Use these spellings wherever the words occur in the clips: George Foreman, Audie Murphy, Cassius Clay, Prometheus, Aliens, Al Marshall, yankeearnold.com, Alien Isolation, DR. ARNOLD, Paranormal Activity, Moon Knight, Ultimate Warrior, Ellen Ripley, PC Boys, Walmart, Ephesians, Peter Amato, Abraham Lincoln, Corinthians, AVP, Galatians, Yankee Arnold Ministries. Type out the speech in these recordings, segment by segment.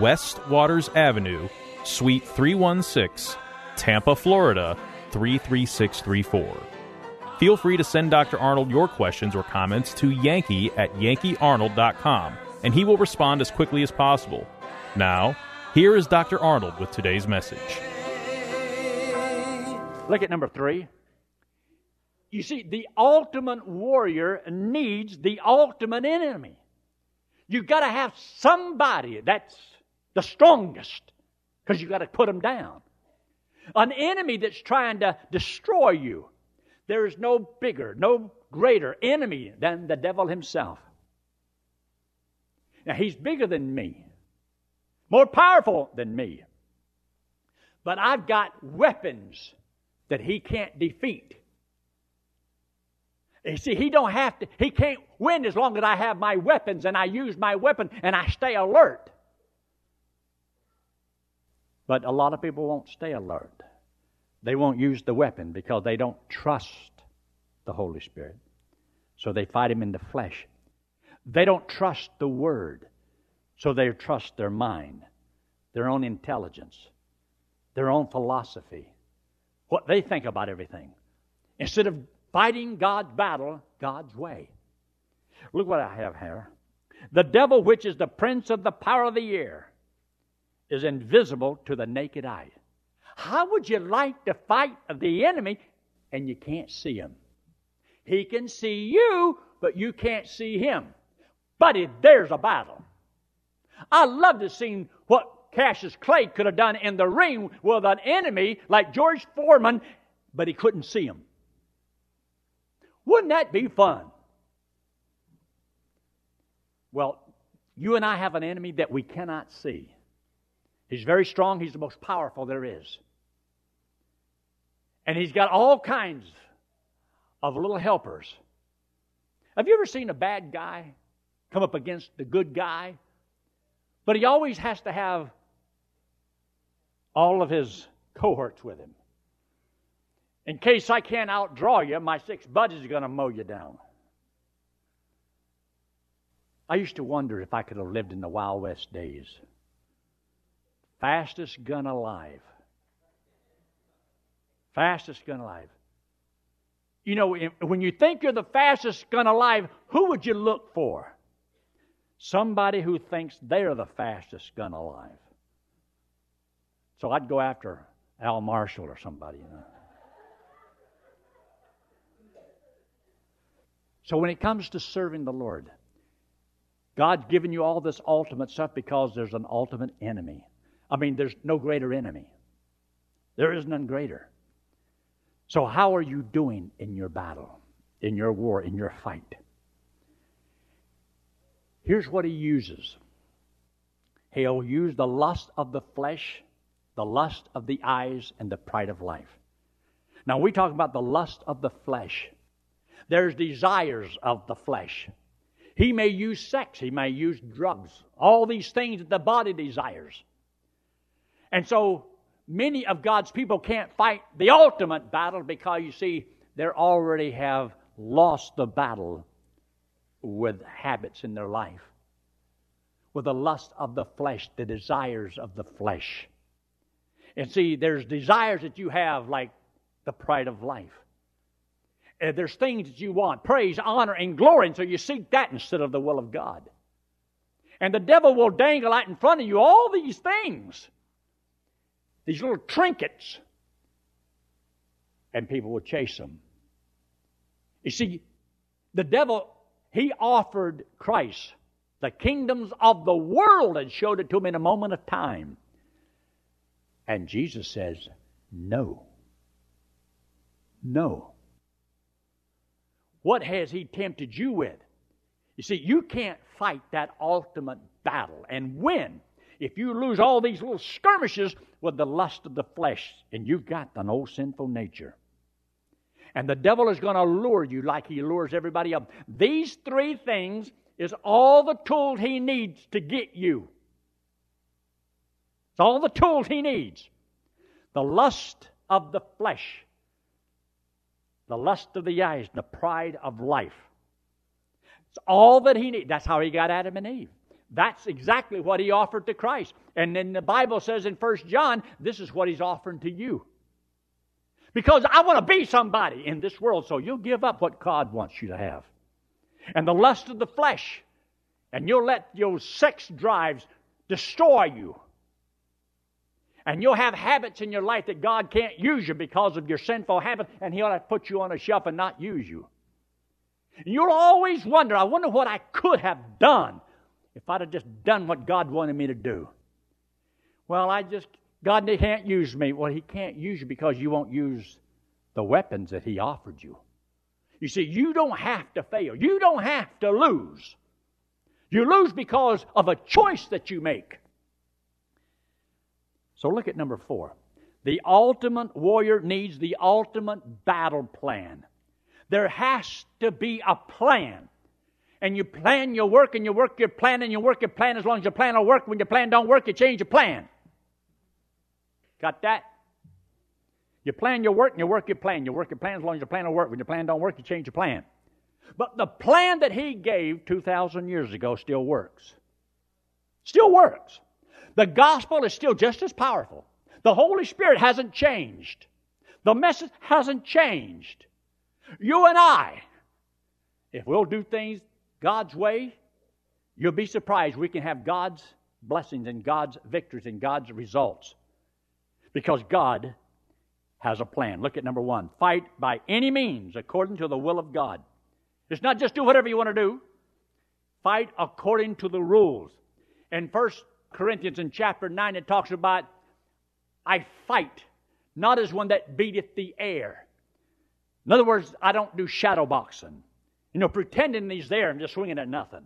West Waters Avenue, Suite 316, Tampa, Florida, 33634. Feel free to send Dr. Arnold your questions or comments to yankee at yankeearnold.com, and he will respond as quickly as possible. Now, here is Dr. Arnold with today's message. Look at number 3. You see, the ultimate warrior needs the ultimate enemy. You've got to have somebody that's the strongest, because you've got to put them down. An enemy that's trying to destroy you. There is no bigger, no greater enemy than the devil himself. Now, he's bigger than me, more powerful than me. But I've got weapons that he can't defeat. You see, he can't win as long as I have my weapons and I use my weapon and I stay alert. But a lot of people won't stay alert. They won't use the weapon because they don't trust the Holy Spirit. So they fight him in the flesh. They don't trust the Word. So they trust their mind, their own intelligence, their own philosophy, what they think about everything, instead of fighting God's battle God's way. Look what I have here. The devil, which is the prince of the power of the air, is invisible to the naked eye. How would you like to fight the enemy and you can't see him? He can see you, but you can't see him. Buddy, there's a battle. I love to see what Cassius Clay could have done in the ring with an enemy like George Foreman, but he couldn't see him. Wouldn't that be fun? Well, you and I have an enemy that we cannot see. He's very strong. He's the most powerful there is. And he's got all kinds of little helpers. Have you ever seen a bad guy come up against the good guy? But he always has to have all of his cohorts with him. In case I can't outdraw you, my 6 buddies are going to mow you down. I used to wonder if I could have lived in the Wild West days. Fastest gun alive. Fastest gun alive. You know, when you think you're the fastest gun alive, who would you look for? Somebody who thinks they're the fastest gun alive. So I'd go after Al Marshall or somebody, you know. So when it comes to serving the Lord, God's given you all this ultimate stuff because there's an ultimate enemy. I mean, there's no greater enemy. There is none greater. So how are you doing in your battle, in your war, in your fight? Here's what he uses. He'll use the lust of the flesh, the lust of the eyes, and the pride of life. Now, we talk about the lust of the flesh. There's desires of the flesh. He may use sex. He may use drugs. All these things that the body desires. And so many of God's people can't fight the ultimate battle because, you see, they already have lost the battle with habits in their life, with the lust of the flesh, the desires of the flesh. And see, there's desires that you have like the pride of life. And there's things that you want, praise, honor, and glory, and so you seek that instead of the will of God. And the devil will dangle out in front of you all these things. These little trinkets. And people will chase them. You see, the devil, he offered Christ the kingdoms of the world and showed it to him in a moment of time. And Jesus says, no. No. What has he tempted you with? You see, you can't fight that ultimate battle and win if you lose all these little skirmishes with the lust of the flesh, and you've got an old sinful nature. And the devil is going to lure you like he lures everybody up. These three things is all the tools he needs to get you. It's all the tools he needs. The lust of the flesh, the lust of the eyes, the pride of life. It's all that he needs. That's how he got Adam and Eve. That's exactly what he offered to Christ. And then the Bible says in 1 John, this is what he's offering to you. Because I want to be somebody in this world, so you'll give up what God wants you to have. And the lust of the flesh, and you'll let your sex drives destroy you. And you'll have habits in your life that God can't use you because of your sinful habit, and he'll have to put you on a shelf and not use you. You'll always wonder, I wonder what I could have done if I'd have just done what God wanted me to do. Well, God can't use me. Well, he can't use you because you won't use the weapons that he offered you. You see, you don't have to fail. You don't have to lose. You lose because of a choice that you make. So look at number 4. The ultimate warrior needs the ultimate battle plan. There has to be a plan. And you plan your work, and you work your plan, and you work your plan as long as your plan will work. When your plan don't work, you change your plan. Got that? You plan your work, and you work your plan. You work your plan as long as your plan will work. When your plan don't work, you change your plan. But the plan that he gave 2,000 years ago still works. Still works. The gospel is still just as powerful. The Holy Spirit hasn't changed. The message hasn't changed. You and I, if we'll do things God's way, you'll be surprised we can have God's blessings and God's victories and God's results. Because God has a plan. Look at number 1. Fight by any means according to the will of God. It's not just do whatever you want to do. Fight according to the rules. In 1 Corinthians in chapter 9, it talks about, I fight, not as one that beateth the air. In other words, I don't do shadow boxing. You know, pretending he's there and just swinging at nothing.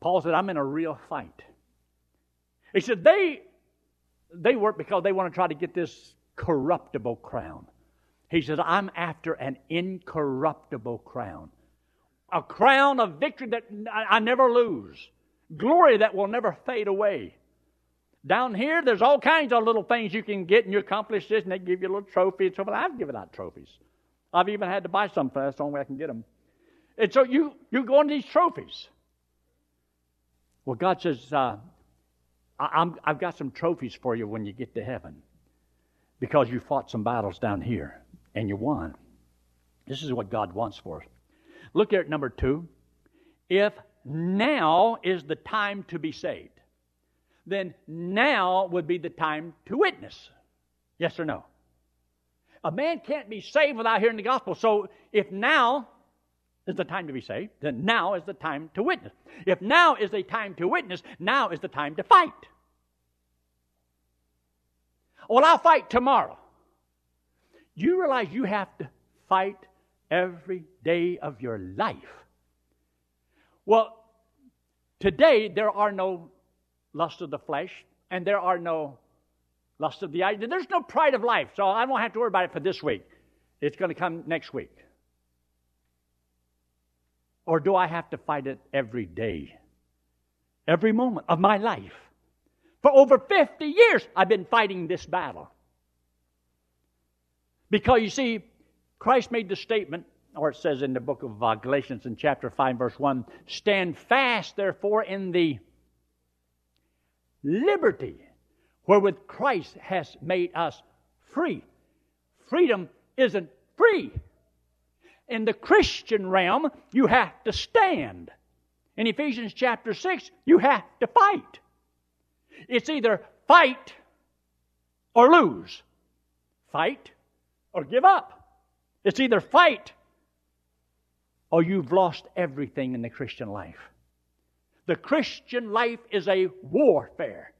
Paul said, I'm in a real fight. He said, they work because they want to try to get this corruptible crown. He says, I'm after an incorruptible crown. A crown of victory that I never lose. Glory that will never fade away. Down here, there's all kinds of little things you can get and you accomplish this, and they give you a little trophy and so forth. I've given out trophies. I've even had to buy some, that's the only way I can get them. And so you go into these trophies. Well, God says, I've got some trophies for you when you get to heaven because you fought some battles down here and you won. This is what God wants for us. Look here at number 2. If now is the time to be saved, then now would be the time to witness. Yes or no? A man can't be saved without hearing the gospel. So if now is the time to be saved, then now is the time to witness. If now is the time to witness, now is the time to fight. Well, I'll fight tomorrow. You realize you have to fight every day of your life. Well, today there are no lust of the flesh, and there are no lust of the eye. There's no pride of life, so I won't have to worry about it for this week. It's going to come next week. Or do I have to fight it every day, every moment of my life? For over 50 years, I've been fighting this battle. Because, you see, Christ made the statement, or it says in the book of Galatians in chapter 5, verse 1, stand fast, therefore, in the liberty wherewith Christ has made us free. Freedom isn't free. In the Christian realm, you have to stand. In Ephesians chapter 6, you have to fight. It's either fight or lose. Fight or give up. It's either fight or you've lost everything in the Christian life. The Christian life is a warfare.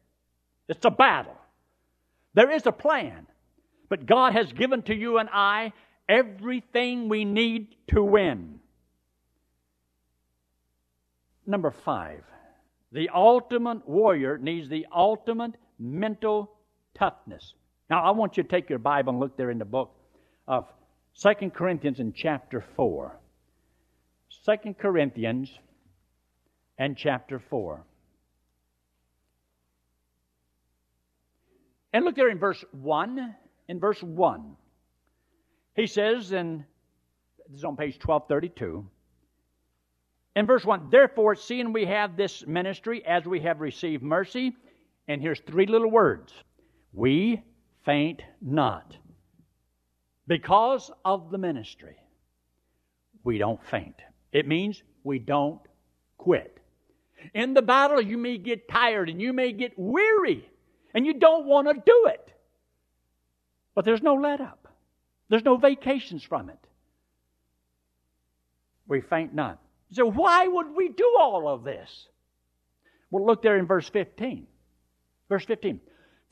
It's a battle. There is a plan. But God has given to you and I everything we need to win. Number 5. The ultimate warrior needs the ultimate mental toughness. Now, I want you to take your Bible and look there in the book of 2 Corinthians in chapter 4. 2 Corinthians and chapter 4. And look there in verse 1. In verse 1, he says, and this is on page 1232, in verse 1, therefore, seeing we have this ministry as we have received mercy, and here's three little words, we faint not. Because of the ministry, we don't faint. It means we don't quit. In the battle, you may get tired and you may get weary, and you don't want to do it. But there's no let up. There's no vacations from it. We faint not. So why would we do all of this? Well, look there in verse 15. Verse 15.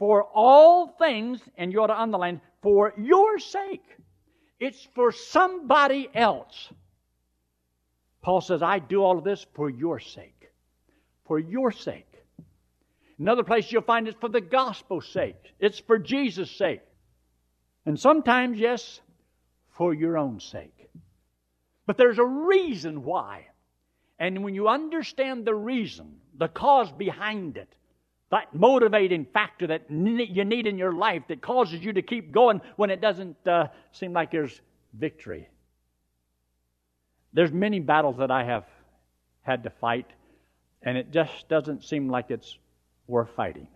For all things, and you ought to underline, for your sake. It's for somebody else. Paul says, I do all of this for your sake. For your sake. Another place you'll find it's for the gospel's sake. It's for Jesus' sake. And sometimes, yes, for your own sake. But there's a reason why. And when you understand the reason, the cause behind it, that motivating factor that you need in your life that causes you to keep going when it doesn't seem like there's victory. There's many battles that I have had to fight, and it just doesn't seem like it's worth fighting.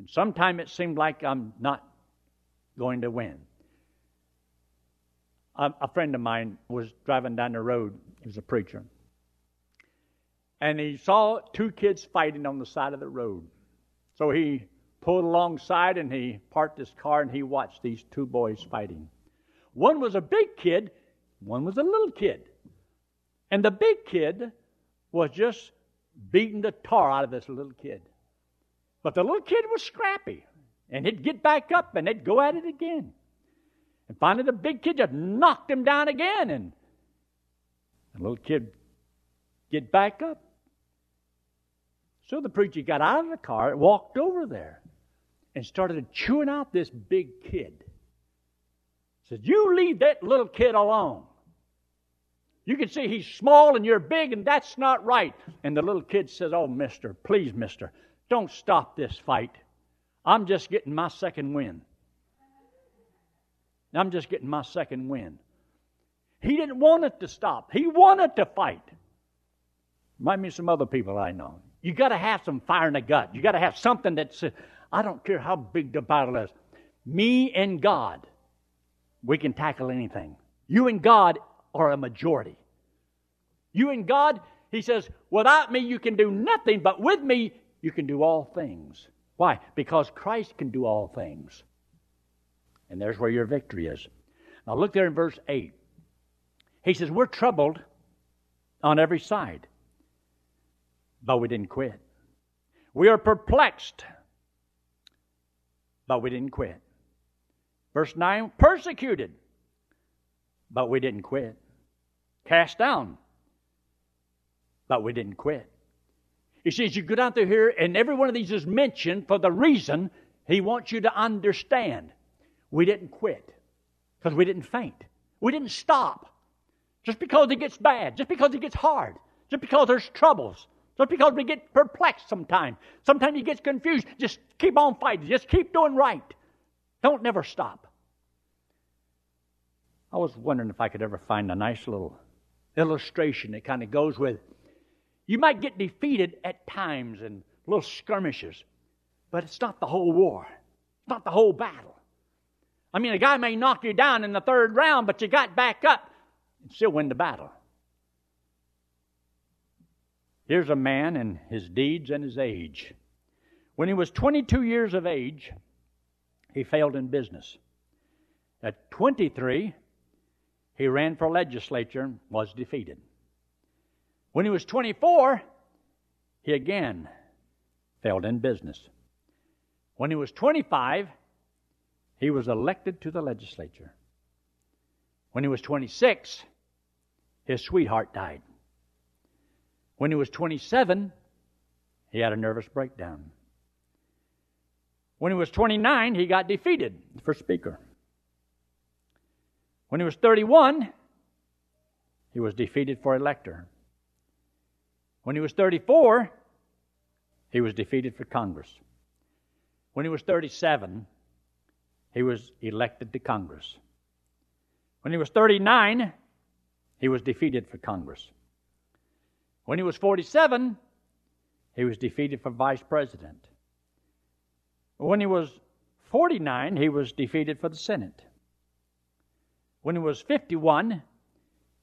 And sometimes it seemed like I'm not going to win. A friend of mine was driving down the road. He was a preacher. And he saw two kids fighting on the side of the road. So he pulled alongside and he parked his car and he watched these two boys fighting. One was a big kid, one was a little kid. And the big kid was just beating the tar out of this little kid. But the little kid was scrappy, and he'd get back up and they'd go at it again. And finally the big kid just knocked him down again, and the little kid get back up. So the preacher got out of the car and walked over there and started chewing out this big kid. He said, you leave that little kid alone. You can see he's small and you're big, and that's not right. And the little kid says, oh, mister, please, mister, don't stop this fight. I'm just getting my second win. I'm just getting my second win. He didn't want it to stop. He wanted to fight. Remind me of some other people I know. You got to have some fire in the gut. You got to have something that's, I don't care how big the battle is. Me and God, we can tackle anything. You and God are a majority. You and God, he says, without me you can do nothing, but with me you can do all things. Why? Because Christ can do all things. And there's where your victory is. Now look there in verse 8. He says, we're troubled on every side. But we didn't quit. We are perplexed, but we didn't quit. Verse 9, persecuted, but we didn't quit. Cast down, but we didn't quit. He says, you go down through here, and every one of these is mentioned for the reason he wants you to understand. We didn't quit, because we didn't faint. We didn't stop. Just because it gets bad, just because it gets hard, just because there's troubles, just because we get perplexed sometimes. Sometimes you get confused. Just keep on fighting. Just keep doing right. Don't never stop. I was wondering if I could ever find a nice little illustration that kind of goes with, you might get defeated at times in little skirmishes, but it's not the whole war. It's not the whole battle. I mean, a guy may knock you down in the third round, but you got back up and still win the battle. Here's a man in his deeds and his age. When he was 22 years of age, he failed in business. At 23, he ran for legislature and was defeated. When he was 24, he again failed in business. When he was 25, he was elected to the legislature. When he was 26, his sweetheart died. When he was 27, He had a nervous breakdown. When he was 29, he got defeated for Speaker. When he was 31, he was defeated for Elector. When he was 34, he was defeated for Congress. When he was 37, he was elected to Congress. When he was 39, he was defeated for Congress. When he was 47, he was defeated for Vice President. When he was 49, he was defeated for the Senate. When he was 51,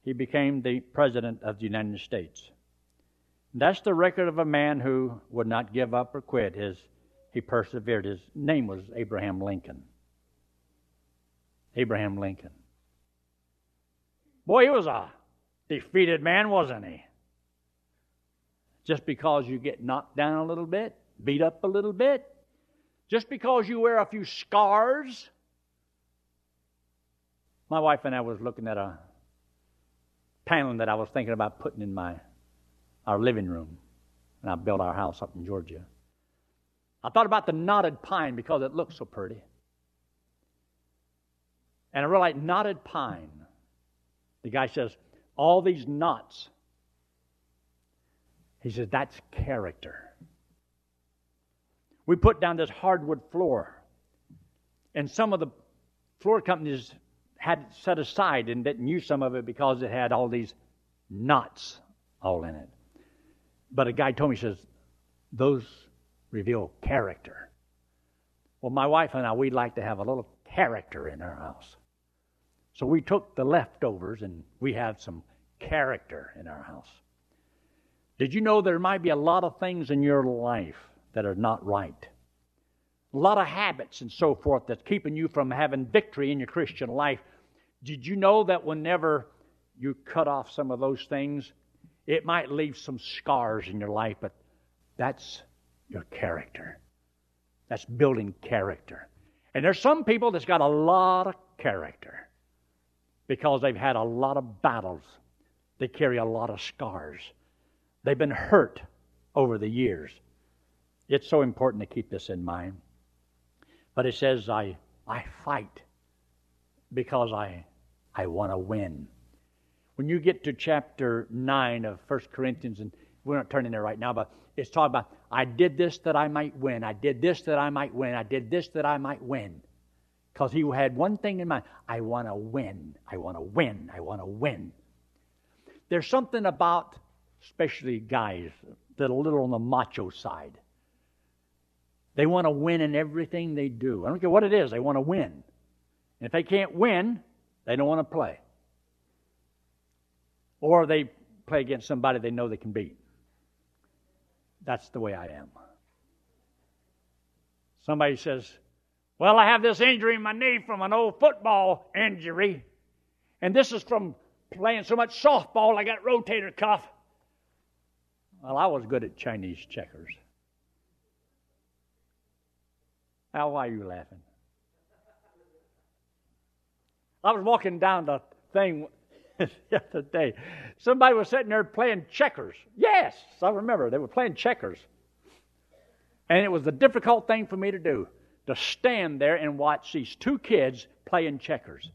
he became the President of the United States. That's the record of a man who would not give up or quit. He persevered. His name was Abraham Lincoln. Abraham Lincoln. Boy, he was a defeated man, wasn't he? Just because you get knocked down a little bit, beat up a little bit, just because you wear a few scars. My wife and I was looking at a paneling that I was thinking about putting in our living room, and I built our house up in Georgia. I thought about the knotted pine because it looked so pretty. And I realized knotted pine. The guy says, all these knots. He says, that's character. We put down this hardwood floor, and some of the floor companies had it set aside and didn't use some of it because it had all these knots all in it. But a guy told me, he says, those reveal character. Well, my wife and I, we'd like to have a little character in our house. So we took the leftovers and we have some character in our house. Did you know there might be a lot of things in your life that are not right? A lot of habits and so forth that's keeping you from having victory in your Christian life. Did you know that whenever you cut off some of those things, it might leave some scars in your life, but that's your character. That's building character. And there's some people that's got a lot of character because they've had a lot of battles. They carry a lot of scars. They've been hurt over the years. It's so important to keep this in mind. But it says, I fight because I want to win. When you get to chapter 9 of 1 Corinthians, and we're not turning there right now, but it's talking about, I did this that I might win. I did this that I might win. I did this that I might win. Because he had one thing in mind. I want to win. I want to win. I want to win. There's something about, especially guys, that are a little on the macho side. They want to win in everything they do. I don't care what it is. They want to win. And if they can't win, they don't want to play. Or they play against somebody they know they can beat. That's the way I am. Somebody says, well, I have this injury in my knee from an old football injury, and this is from playing so much softball I got rotator cuff. Well, I was good at Chinese checkers. Al, why are you laughing? I was walking down the thing the other day. Somebody was sitting there playing checkers. Yes, I remember. They were playing checkers. And it was the difficult thing for me to do, to stand there and watch these two kids playing checkers.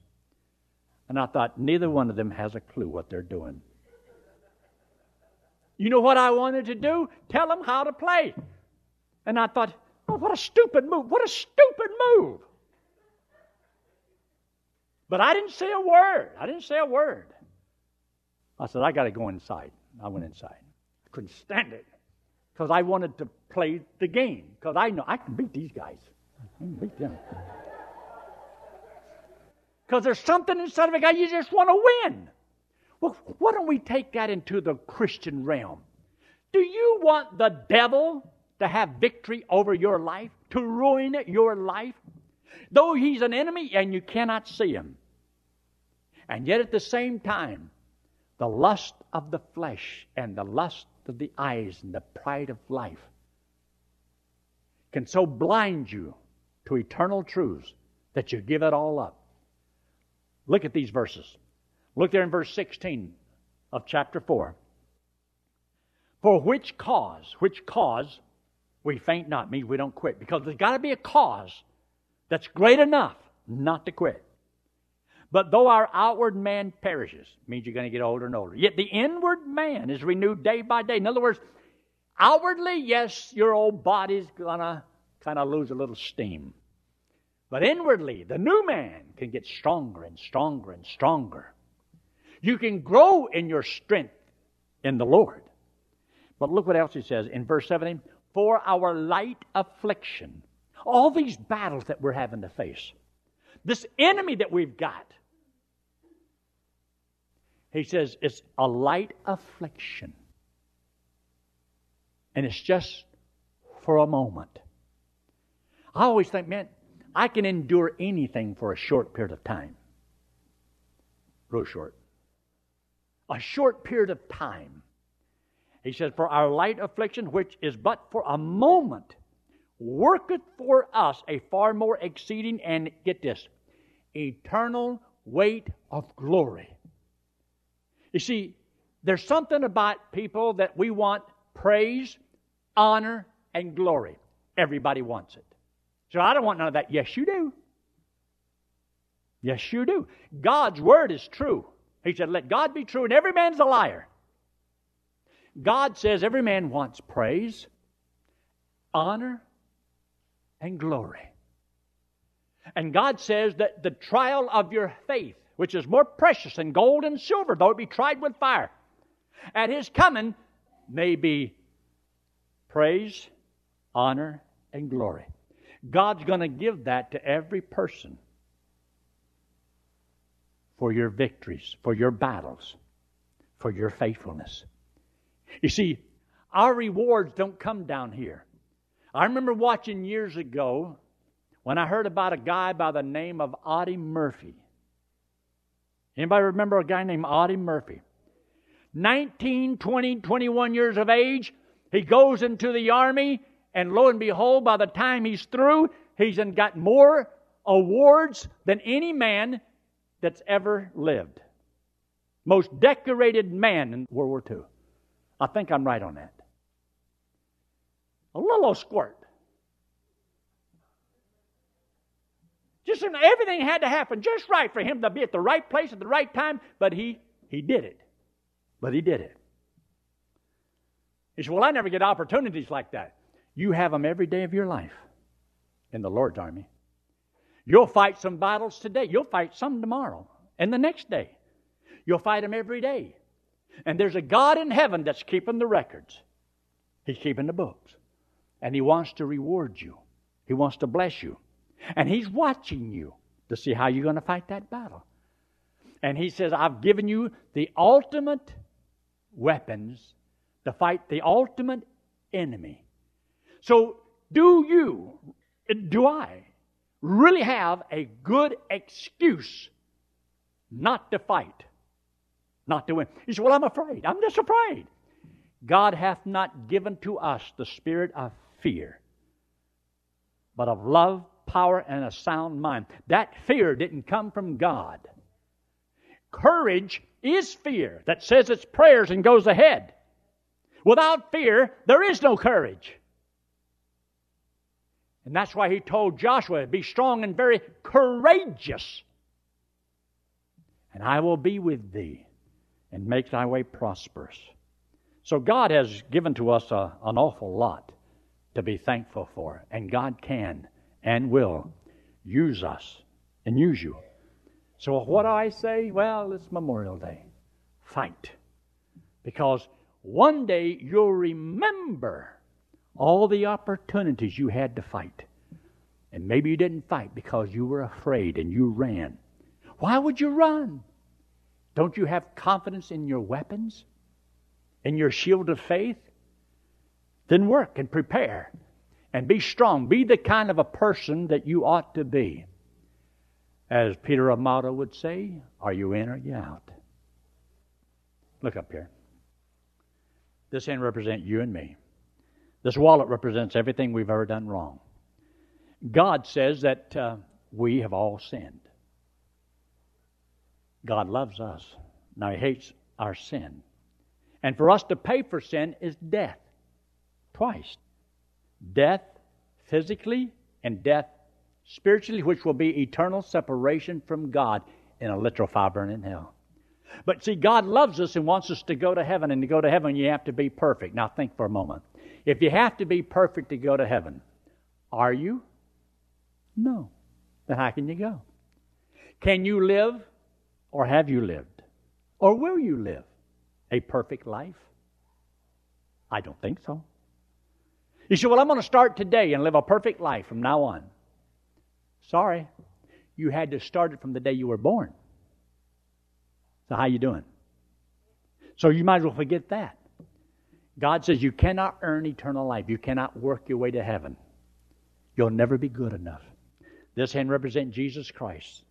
And I thought, neither one of them has a clue what they're doing. You know what I wanted to do? Tell them how to play. And I thought, oh, what a stupid move. What a stupid move. But I didn't say a word. I didn't say a word. I said, I got to go inside. I went inside. I couldn't stand it because I wanted to play the game because I know I can beat these guys. I can beat them. Because there's something inside of a guy you just want to win. Well, why don't we take that into the Christian realm? Do you want the devil to have victory over your life, to ruin your life? Though he's an enemy and you cannot see him. And yet at the same time, the lust of the flesh and the lust of the eyes and the pride of life can so blind you to eternal truths that you give it all up. Look at these verses. Look there in verse 16 of chapter 4. For which cause, we faint not, means we don't quit. Because there's got to be a cause that's great enough not to quit. But though our outward man perishes, means you're going to get older and older, yet the inward man is renewed day by day. In other words, outwardly, yes, your old body's going to kind of lose a little steam. But inwardly, the new man can get stronger and stronger and stronger. You can grow in your strength in the Lord. But look what else he says in verse 17. For our light affliction. All these battles that we're having to face. This enemy that we've got. He says it's a light affliction. And it's just for a moment. I always think, man, I can endure anything for a short period of time. Real short. A short period of time. He says, for our light affliction, which is but for a moment, worketh for us a far more exceeding, and get this, eternal weight of glory. You see, there's something about people that we want praise, honor, and glory. Everybody wants it. So I don't want none of that. Yes, you do. Yes, you do. God's word is true. He said, let God be true, and every man's a liar. God says every man wants praise, honor, and glory. And God says that the trial of your faith, which is more precious than gold and silver, though it be tried with fire, at His coming may be praise, honor, and glory. God's going to give that to every person for your victories, for your battles, for your faithfulness. You see, our rewards don't come down here. I remember watching years ago when I heard about a guy by the name of Audie Murphy. Anybody remember a guy named Audie Murphy? 19, 20, 21 years of age, he goes into the army, and lo and behold, by the time he's through, he's got more awards than any man that's ever lived. Most decorated man in World War II. I think I'm right on that. A little old squirt. Just everything had to happen just right for him to be at the right place at the right time, but he did it. But he did it. He said, well, I never get opportunities like that. You have them every day of your life in the Lord's army. You'll fight some battles today. You'll fight some tomorrow and the next day. You'll fight them every day. And there's a God in heaven that's keeping the records. He's keeping the books. And He wants to reward you. He wants to bless you. And He's watching you to see how you're going to fight that battle. And He says, I've given you the ultimate weapons to fight the ultimate enemy. So do I, really have a good excuse not to fight, not to win? He said, well, I'm afraid. I'm just afraid. God hath not given to us the spirit of fear, but of love, power, and a sound mind. That fear didn't come from God. Courage is fear that says its prayers and goes ahead. Without fear, there is no courage. And that's why He told Joshua, be strong and very courageous. And I will be with thee and make thy way prosperous. So God has given to us an awful lot to be thankful for. And God can and will use us and use you. So what do I say? Well, it's Memorial Day. Fight. Because one day you'll remember all the opportunities you had to fight. And maybe you didn't fight because you were afraid and you ran. Why would you run? Don't you have confidence in your weapons? In your shield of faith? Then work and prepare. And be strong. Be the kind of a person that you ought to be. As Peter Amato would say, are you in or are you out? Look up here. This hand represents you and me. This wallet represents everything we've ever done wrong. God says that we have all sinned. God loves us. Now He hates our sin. And for us to pay for sin is death. Twice. Death physically and death spiritually, which will be eternal separation from God in a literal fire burning hell. But see, God loves us and wants us to go to heaven. And to go to heaven, you have to be perfect. Now think for a moment. If you have to be perfect to go to heaven, are you? No. Then how can you go? Can you live, or have you lived? Or will you live a perfect life? I don't think so. You say, well, I'm going to start today and live a perfect life from now on. Sorry. You had to start it from the day you were born. So how you doing? So you might as well forget that. God says you cannot earn eternal life. You cannot work your way to heaven. You'll never be good enough. This hand represents Jesus Christ.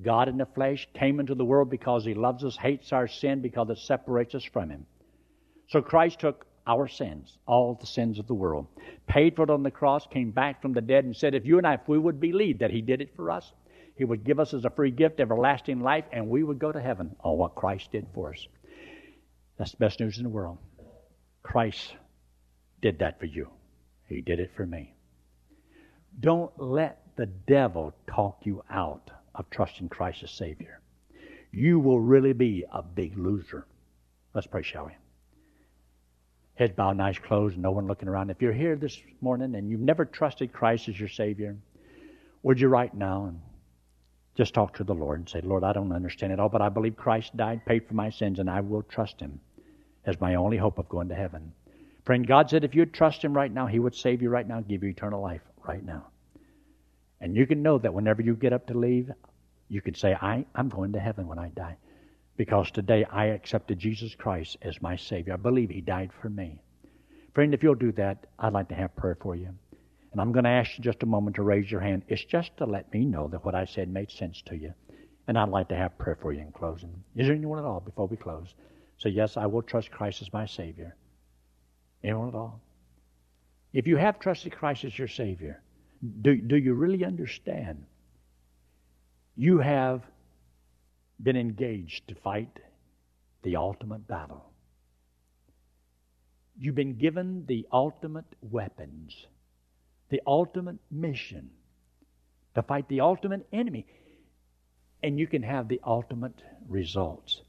God in the flesh came into the world because He loves us, hates our sin because it separates us from Him. So Christ took our sins, all the sins of the world, paid for it on the cross, came back from the dead and said, if you and I, if we would believe that He did it for us, He would give us as a free gift everlasting life, and we would go to heaven. Oh, what Christ did for us. That's the best news in the world. Christ did that for you. He did it for me. Don't let the devil talk you out of trusting Christ as Savior. You will really be a big loser. Let's pray, shall we? Heads bowed, nice clothes, no one looking around. If you're here this morning and you've never trusted Christ as your Savior, would you right now and just talk to the Lord and say, Lord, I don't understand it all, but I believe Christ died, paid for my sins, and I will trust Him as my only hope of going to heaven. Friend, God said if you'd trust Him right now, He would save you right now and give you eternal life right now. And you can know that whenever you get up to leave, you can say, I'm going to heaven when I die. Because today I accepted Jesus Christ as my Savior. I believe He died for me. Friend, if you'll do that, I'd like to have prayer for you. And I'm going to ask you just a moment to raise your hand. It's just to let me know that what I said made sense to you. And I'd like to have prayer for you in closing. Is there anyone at all before we close? Say, yes, I will trust Christ as my Savior. Anyone at all? If you have trusted Christ as your Savior, do you really understand? You have been engaged to fight the ultimate battle. You've been given the ultimate weapons, the ultimate mission to fight the ultimate enemy. And you can have the ultimate results,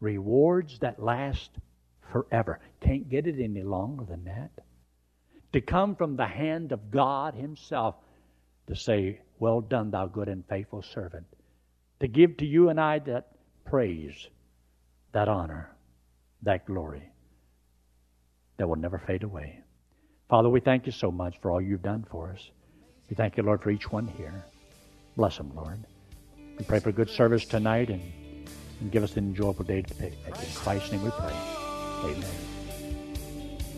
rewards that last forever. Can't get it any longer than that. To come from the hand of God Himself to say, well done, thou good and faithful servant. To give to you and I that praise, that honor, that glory that will never fade away. Father, we thank You so much for all You've done for us. We thank You, Lord, for each one here. Bless them, Lord. We pray for good service tonight and give us an enjoyable day to take. In Christ's name we pray. Amen.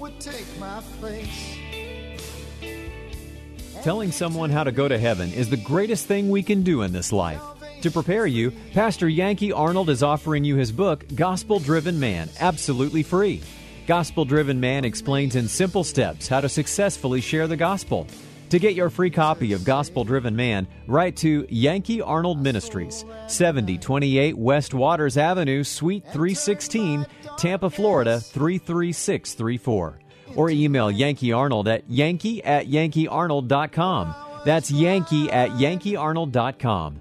Would take my place. Telling someone how to go to heaven is the greatest thing we can do in this life. To prepare you, Pastor Yankee Arnold is offering you his book, Gospel Driven Man, absolutely free. Gospel Driven Man explains in simple steps how to successfully share the gospel. To get your free copy of Gospel Driven Man, write to Yankee Arnold Ministries, 7028 West Waters Avenue, Suite 316, Tampa, Florida, 33634. Or email Yankee Arnold at yankee@yankeearnold.com. That's yankee@yankeearnold.com.